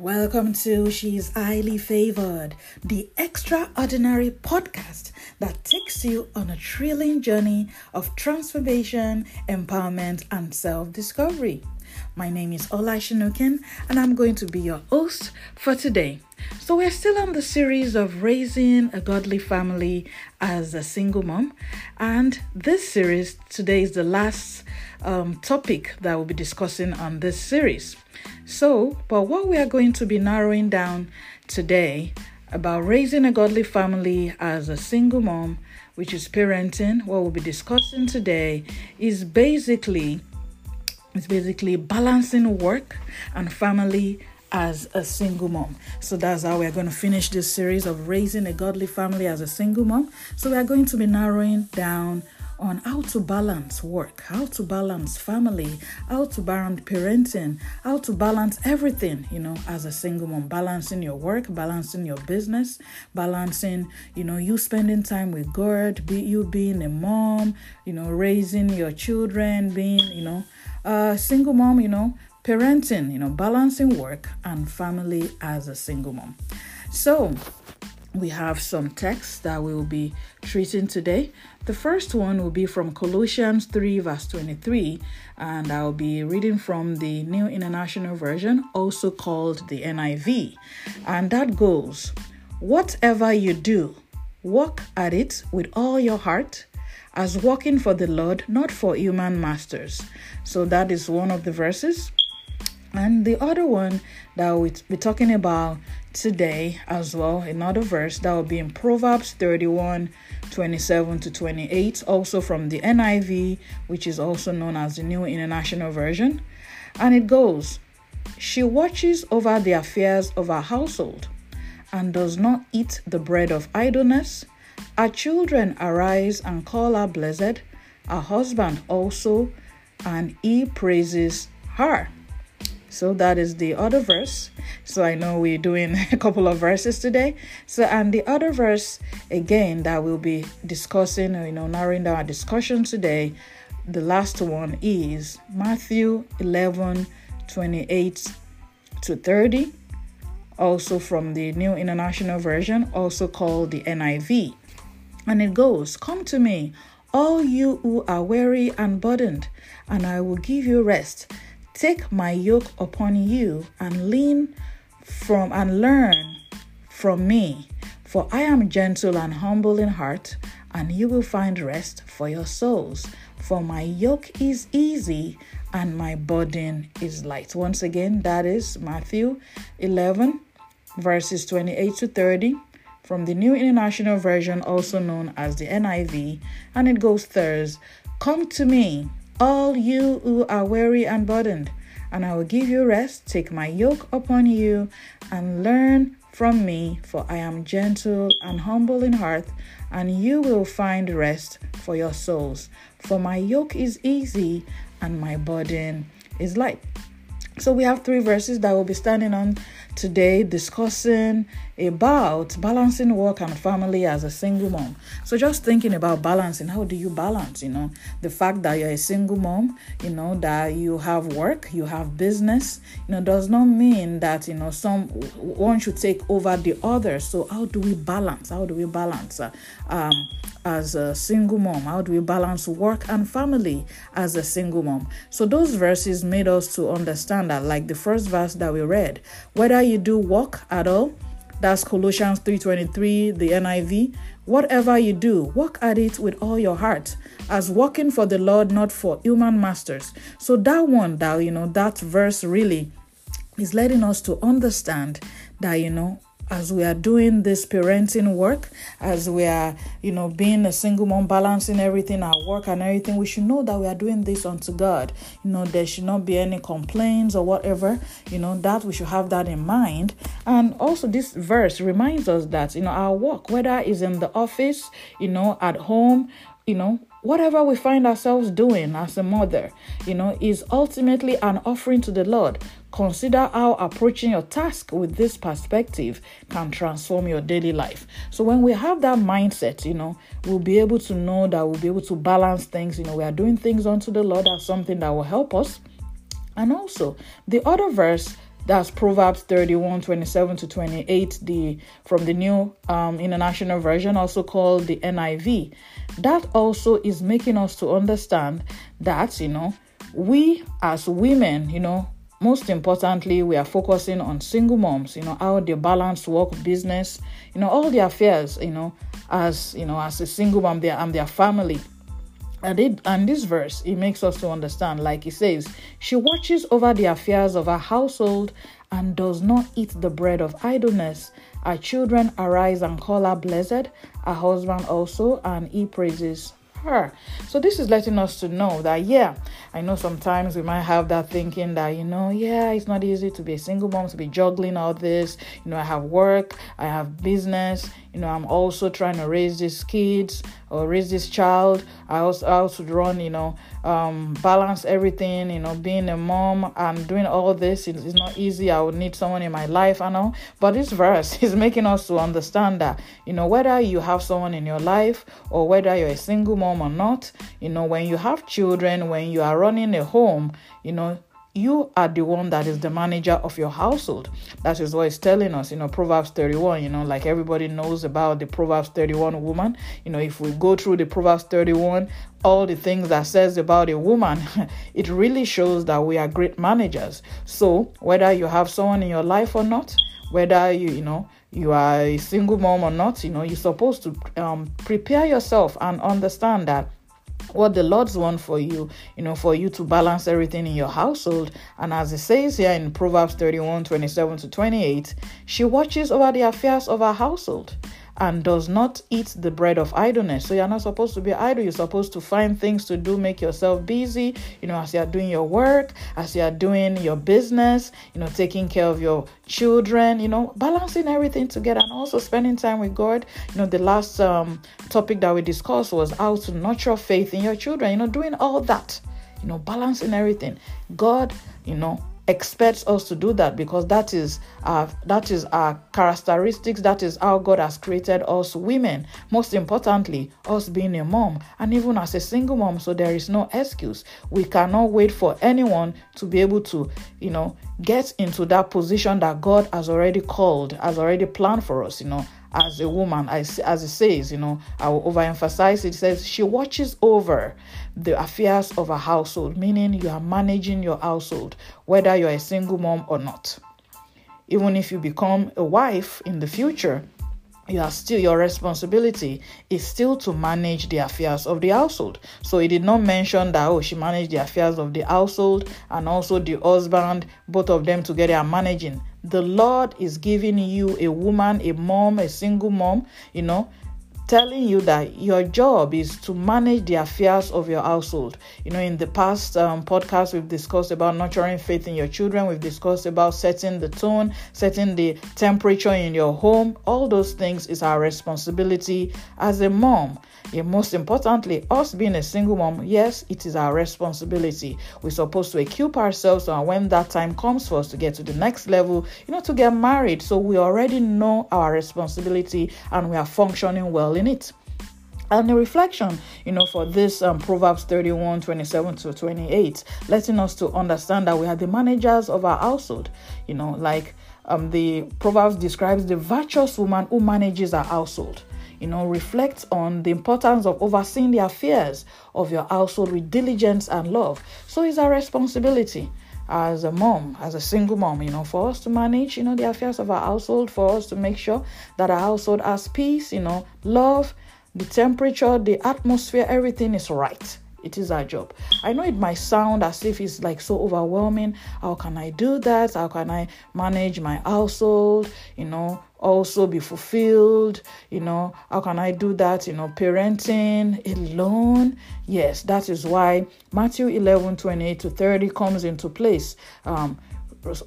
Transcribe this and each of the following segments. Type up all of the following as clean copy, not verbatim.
Welcome to She's Highly Favored, the extraordinary podcast that takes you on a thrilling journey of transformation, empowerment, and self-discovery. My name is Olai Shinokin, and I'm going to be your host for today. So we're still on the series of raising a godly family as a single mom. And this series, today is the last topic that we'll be discussing on this series. But what we are going to be narrowing down today about raising a godly family as a single mom, which is parenting, what we'll be discussing today is basically balancing work and family as a single mom. So that's how we're going to finish this series of raising a godly family as a single mom. So we're going to be narrowing down on how to balance work, how to balance family, how to balance parenting, how to balance everything, as a single mom, balancing your work, balancing your business, balancing, you spending time with God, you being a mom, raising your children, being, a single mom, parenting, balancing work and family as a single mom. So we have some texts that we will be treating today. The first one will be from Colossians 3 verse 23, and I'll be reading from the New International Version, also called the NIV. And that goes, "Whatever you do, work at it with all your heart, as working for the Lord, not for human masters." So that is one of the verses. And the other one that we'll be talking about today as well, another verse that will be in Proverbs 31, 27 to 28, also from the NIV, which is also known as the New International Version. And it goes, "She watches over the affairs of her household and does not eat the bread of idleness. Her children arise and call her blessed, her husband also, and he praises her." So that is the other verse. So I know we're doing a couple of verses today. And the other verse, again, that we'll be discussing, narrowing down our discussion today, the last one is Matthew 11, 28 to 30, also from the New International Version, also called the NIV. And it goes, "Come to me, all you who are weary and burdened, and I will give you rest. Take my yoke upon you and learn from me, for I am gentle and humble in heart, and you will find rest for your souls. For my yoke is easy and my burden is light." Once again, that is Matthew 11, verses 28 to 30 from the New International Version, also known as the NIV. And it goes thus, "Come to me, all you who are weary and burdened, and I will give you rest. Take my yoke upon you and learn from me, for I am gentle and humble in heart, and you will find rest for your souls. For my yoke is easy and my burden is light." So we have three verses that we'll be standing on today, discussing about balancing work and family as a single mom. So just thinking about balancing, how do you balance, the fact that you're a single mom, that you have work, you have business, does not mean that, one should take over the other. So how do we balance? How do we balance as a single mom? How do we balance work and family as a single mom? So those verses made us to understand that, like the first verse that we read, whether you do work at all, that's Colossians 3:23, the NIV. "Whatever you do, work at it with all your heart, as working for the Lord, not for human masters." So that one, that verse really is letting us to understand that, as we are doing this parenting work, as we are, being a single mom, balancing everything, our work and everything, we should know that we are doing this unto God. There should not be any complaints or whatever, that we should have that in mind. And also this verse reminds us that, our work, whether it's in the office, at home, whatever we find ourselves doing as a mother, is ultimately an offering to the Lord. Consider how approaching your task with this perspective can transform your daily life. So when we have that mindset, we'll be able to know that we'll be able to balance things. We are doing things unto the Lord as something that will help us. And also the other verse That's Proverbs 31:27-28, from the New International Version, also called the NIV. That also is making us to understand that, we as women, most importantly, we are focusing on single moms, how they balance work, business, all their affairs, as a single mom and their family. And this verse, it makes us to understand, like it says, she watches over the affairs of her household and does not eat the bread of idleness. Her children arise and call her blessed, her husband also, and he praises her. So this is letting us to know that, I know sometimes we might have that thinking that, it's not easy to be a single mom, to be juggling all this. I have work, I have business, I'm also trying to raise these kids or raise this child. I also run, balance everything, being a mom and doing all this is not easy. I would need someone in my life, But this verse is making us to understand that, whether you have someone in your life or whether you're a single mom or not, when you have children, when you are running a home, you are the one that is the manager of your household. That is what it's telling us, Proverbs 31, like everybody knows about the Proverbs 31 woman. If we go through the Proverbs 31, all the things that says about a woman, it really shows that we are great managers. So whether you have someone in your life or not, whether you are a single mom or not, you're supposed to prepare yourself and understand that what the Lord's want for you, for you to balance everything in your household. And as it says here in Proverbs 31:27-28, she watches over the affairs of her household and does not eat the bread of idleness. So you're not supposed to be idle. You're supposed to find things to do, make yourself busy, as you're doing your work, as you're doing your business, taking care of your children, balancing everything together and also spending time with God. The last topic that we discussed was how to nurture faith in your children, doing all that, balancing everything. God, expects us to do that because that is our characteristics. That is how God has created us women. Most importantly, us being a mom and even as a single mom. So there is no excuse. We cannot wait for anyone to be able to, get into that position that God has already called, has already planned for us, as a woman, as it says, I will overemphasize, it says she watches over the affairs of her household, meaning you are managing your household, whether you're a single mom or not. Even if you become a wife in the future, your responsibility is still to manage the affairs of the household. So it did not mention that, she managed the affairs of the household and also the husband, both of them together are managing. The Lord is giving you a woman, a mom, a single mom, telling you that your job is to manage the affairs of your household. In the past podcast, we've discussed about nurturing faith in your children. We've discussed about setting the tone, setting the temperature in your home. All those things is our responsibility as a mom. And most importantly, us being a single mom, yes, it is our responsibility. We're supposed to equip ourselves so when that time comes for us to get to the next level, to get married. So we already know our responsibility and we are functioning well in it. And the reflection, for this Proverbs 31:27-28, letting us to understand that we are the managers of our household, the Proverbs describes the virtuous woman who manages her household. Reflect on the importance of overseeing the affairs of your household with diligence and love. So it's our responsibility as a mom, as a single mom, for us to manage, the affairs of our household, for us to make sure that our household has peace, love, the temperature, the atmosphere, everything is right. It is our job. I know it might sound as if it's like so overwhelming. How can I do that? How can I manage my household, also be fulfilled, how can I do that, parenting alone? Yes, that is why Matthew 11:28-30 comes into place,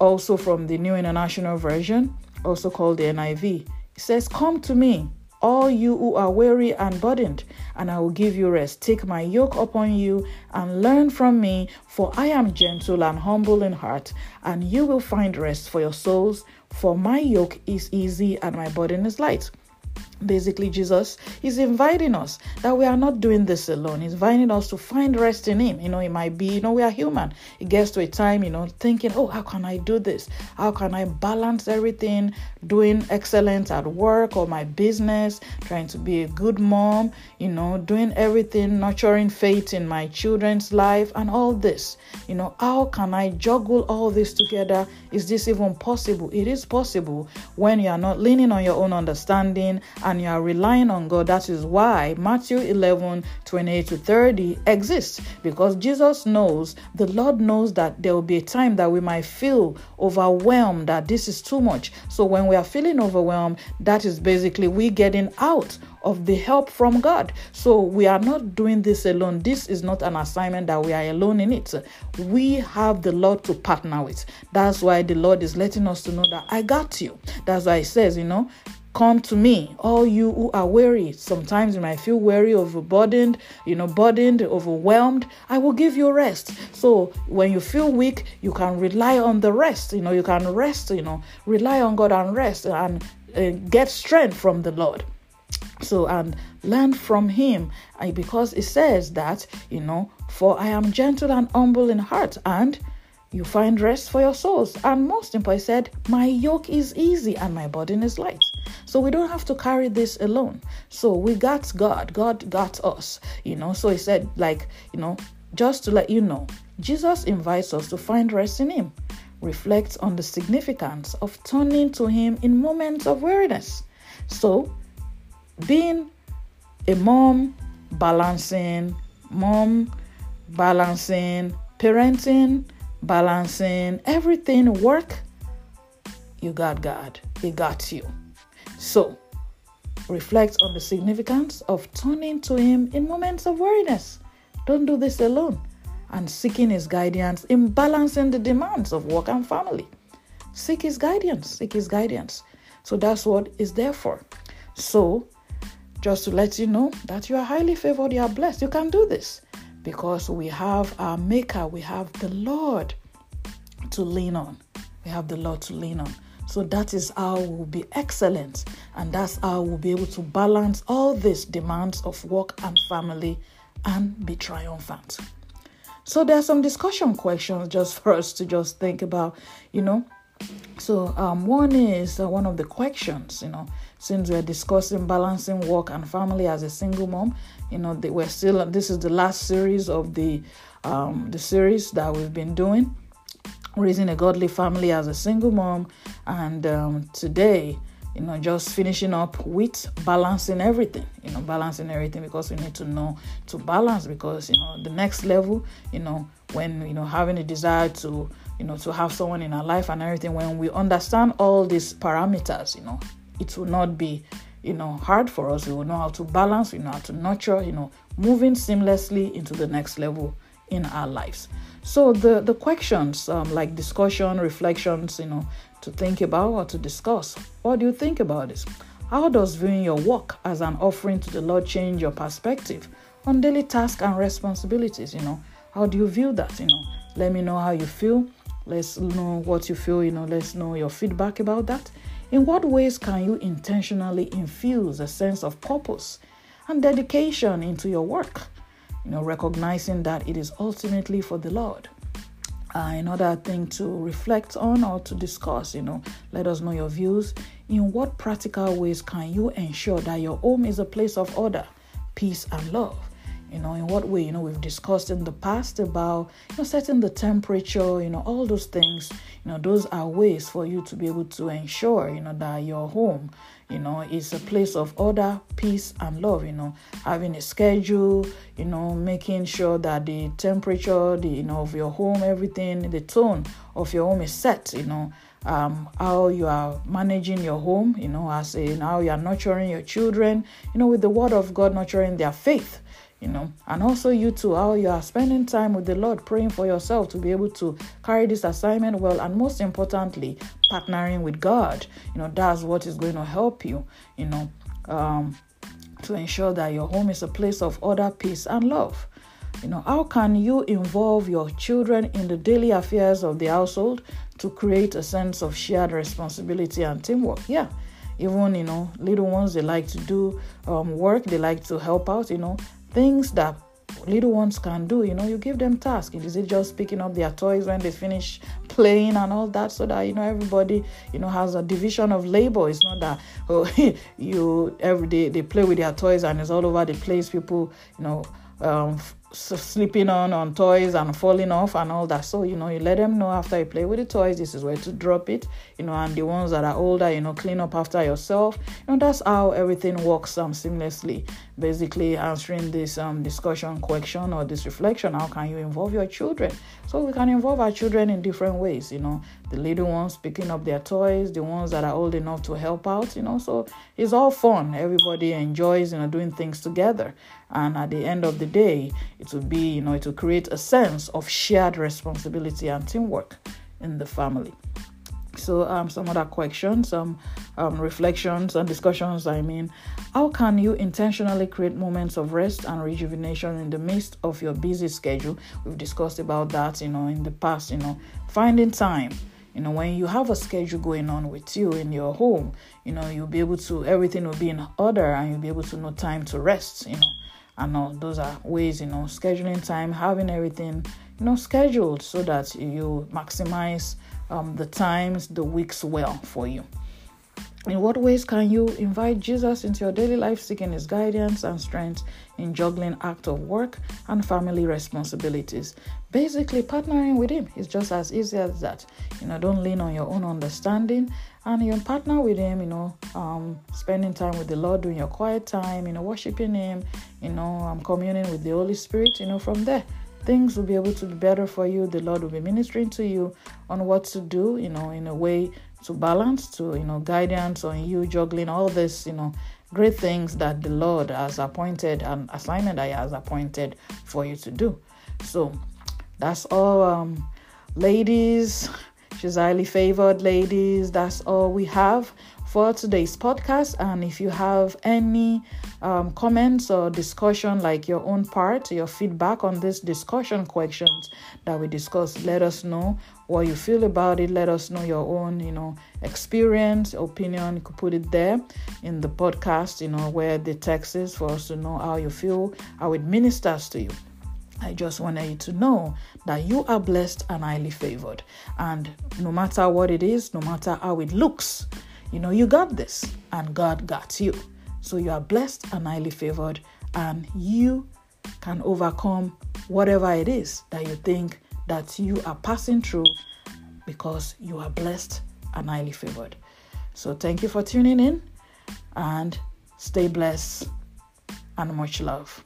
also from the New International Version, also called the NIV. It says, "Come to me, all you who are weary and burdened, and I will give you rest. Take my yoke upon you and learn from me, for I am gentle and humble in heart, and you will find rest for your souls, for my yoke is easy and my burden is light." Basically, Jesus is inviting us that we are not doing this alone. He's inviting us to find rest in him. It might be, we are human. It gets to a time, thinking, how can I do this? How can I balance everything? Doing excellence at work or my business, trying to be a good mom, doing everything, nurturing faith in my children's life and all this. How can I juggle all this together? Is this even possible? It is possible when you are not leaning on your own understanding and you are relying on God. That is why Matthew 11:28-30 exists, because Jesus knows, the Lord knows that there will be a time that we might feel overwhelmed, that this is too much. So when we are feeling overwhelmed, that is basically we getting out of the help from God. So we are not doing this alone. This is not an assignment that we are alone in it. We have the Lord to partner with. That's why the Lord is letting us to know that I got you. That's why he says, come to me, all you who are weary. Sometimes you might feel weary, overburdened, overwhelmed. I will give you rest. So when you feel weak, you can rely on the rest. You can rest, rely on God and rest and get strength from the Lord. So, and learn from him, because it says that, for I am gentle and humble in heart, and you find rest for your souls. And most important, he said, my yoke is easy and my burden is light. So we don't have to carry this alone. So we got God. God got us. So he said, just to let you know, Jesus invites us to find rest in him. Reflect on the significance of turning to him in moments of weariness. So being a mom, balancing, parenting, balancing everything, work, you got God. He got you. So reflect on the significance of turning to him in moments of weariness. Don't do this alone. And seeking his guidance in balancing the demands of work and family. Seek his guidance. So that's what it's there for. So just to let you know that you are highly favored, you are blessed. You can do this because we have our maker. We have the Lord to lean on. So that is how we'll be excellent. And that's how we'll be able to balance all these demands of work and family and be triumphant. So there are some discussion questions just for us to just think about, So one is one of the questions, since we're discussing balancing work and family as a single mom, this is the last series of the series that we've been doing, Raising a Godly Family as a Single Mom. And today, just finishing up with balancing everything, because we need to know to balance, because, the next level, when, having a desire to, to have someone in our life and everything, when we understand all these parameters, it will not be, hard for us. We will know how to balance, we know how to nurture, moving seamlessly into the next level in our lives. So the questions, like discussion, reflections, to think about or to discuss. What do you think about this? How does viewing your work as an offering to the Lord change your perspective on daily tasks and responsibilities? How do you view that? Let me know how you feel. Let's know what you feel, let's know your feedback about that. In what ways can you intentionally infuse a sense of purpose and dedication into your work? Recognizing that it is ultimately for the Lord. Another thing to reflect on or to discuss, let us know your views. In what practical ways can you ensure that your home is a place of order, peace, and love? In what way, we've discussed in the past about, setting the temperature, all those things, those are ways for you to be able to ensure, that your home, is a place of order, peace, and love, having a schedule, making sure that the temperature, of your home, everything, the tone of your home is set, how you are managing your home, as in how you are nurturing your children, with the word of God, nurturing their faith. And also you too, how you are spending time with the Lord, praying for yourself to be able to carry this assignment well, and most importantly, partnering with God. That's what is going to help you, to ensure that your home is a place of order, peace, and love. How can you involve your children in the daily affairs of the household to create a sense of shared responsibility and teamwork? Yeah. even, little ones, they like to do work, they like to help out, things that little ones can do, you give them tasks. Is it just picking up their toys when they finish playing and all that, so that, everybody, has a division of labor. It's not that, every day they play with their toys and it's all over the place, people, slipping on toys and falling off and all that. So, you let them know after you play with the toys, this is where to drop it, and the ones that are older, clean up after yourself. That's how everything works seamlessly. Basically answering this discussion, question, or this reflection, how can you involve your children? So we can involve our children in different ways, the little ones picking up their toys, the ones that are old enough to help out, so it's all fun. Everybody enjoys, doing things together. And at the end of the day, it will be, it will create a sense of shared responsibility and teamwork in the family. So some other questions, some reflections and discussions, how can you intentionally create moments of rest and rejuvenation in the midst of your busy schedule? We've discussed about that, in the past, finding time. When you have a schedule going on with you in your home, you'll be able to, everything will be in order and you'll be able to know time to rest, And all those are ways, scheduling time, having everything, scheduled so that you maximize the times, the weeks well for you. In what ways can you invite Jesus into your daily life, seeking his guidance and strength in juggling act of work and family responsibilities? Basically, partnering with him is just as easy as that. Don't lean on your own understanding, and you partner with him, spending time with the Lord, doing your quiet time, worshiping him, communing with the Holy Spirit, from there. Things will be able to be better for you. The Lord will be ministering to you on what to do, in a way to balance, to, guidance on you, juggling all this, great things that the Lord has appointed and assignment that he has appointed for you to do. So that's all, ladies. She's Highly Favored, ladies. That's all we have for today's podcast. And if you have any comments or discussion, like your own part, your feedback on this discussion, questions that we discussed, let us know what you feel about it. Let us know your own, experience, opinion. You could put it there in the podcast, where the text is, for us to know how you feel, how it ministers to you. I just wanted you to know that you are blessed and highly favored. And no matter what it is, no matter how it looks, you got this, and God got you. So you are blessed and highly favored, and you can overcome whatever it is that you think that you are passing through, because you are blessed and highly favored. So thank you for tuning in, and stay blessed and much love.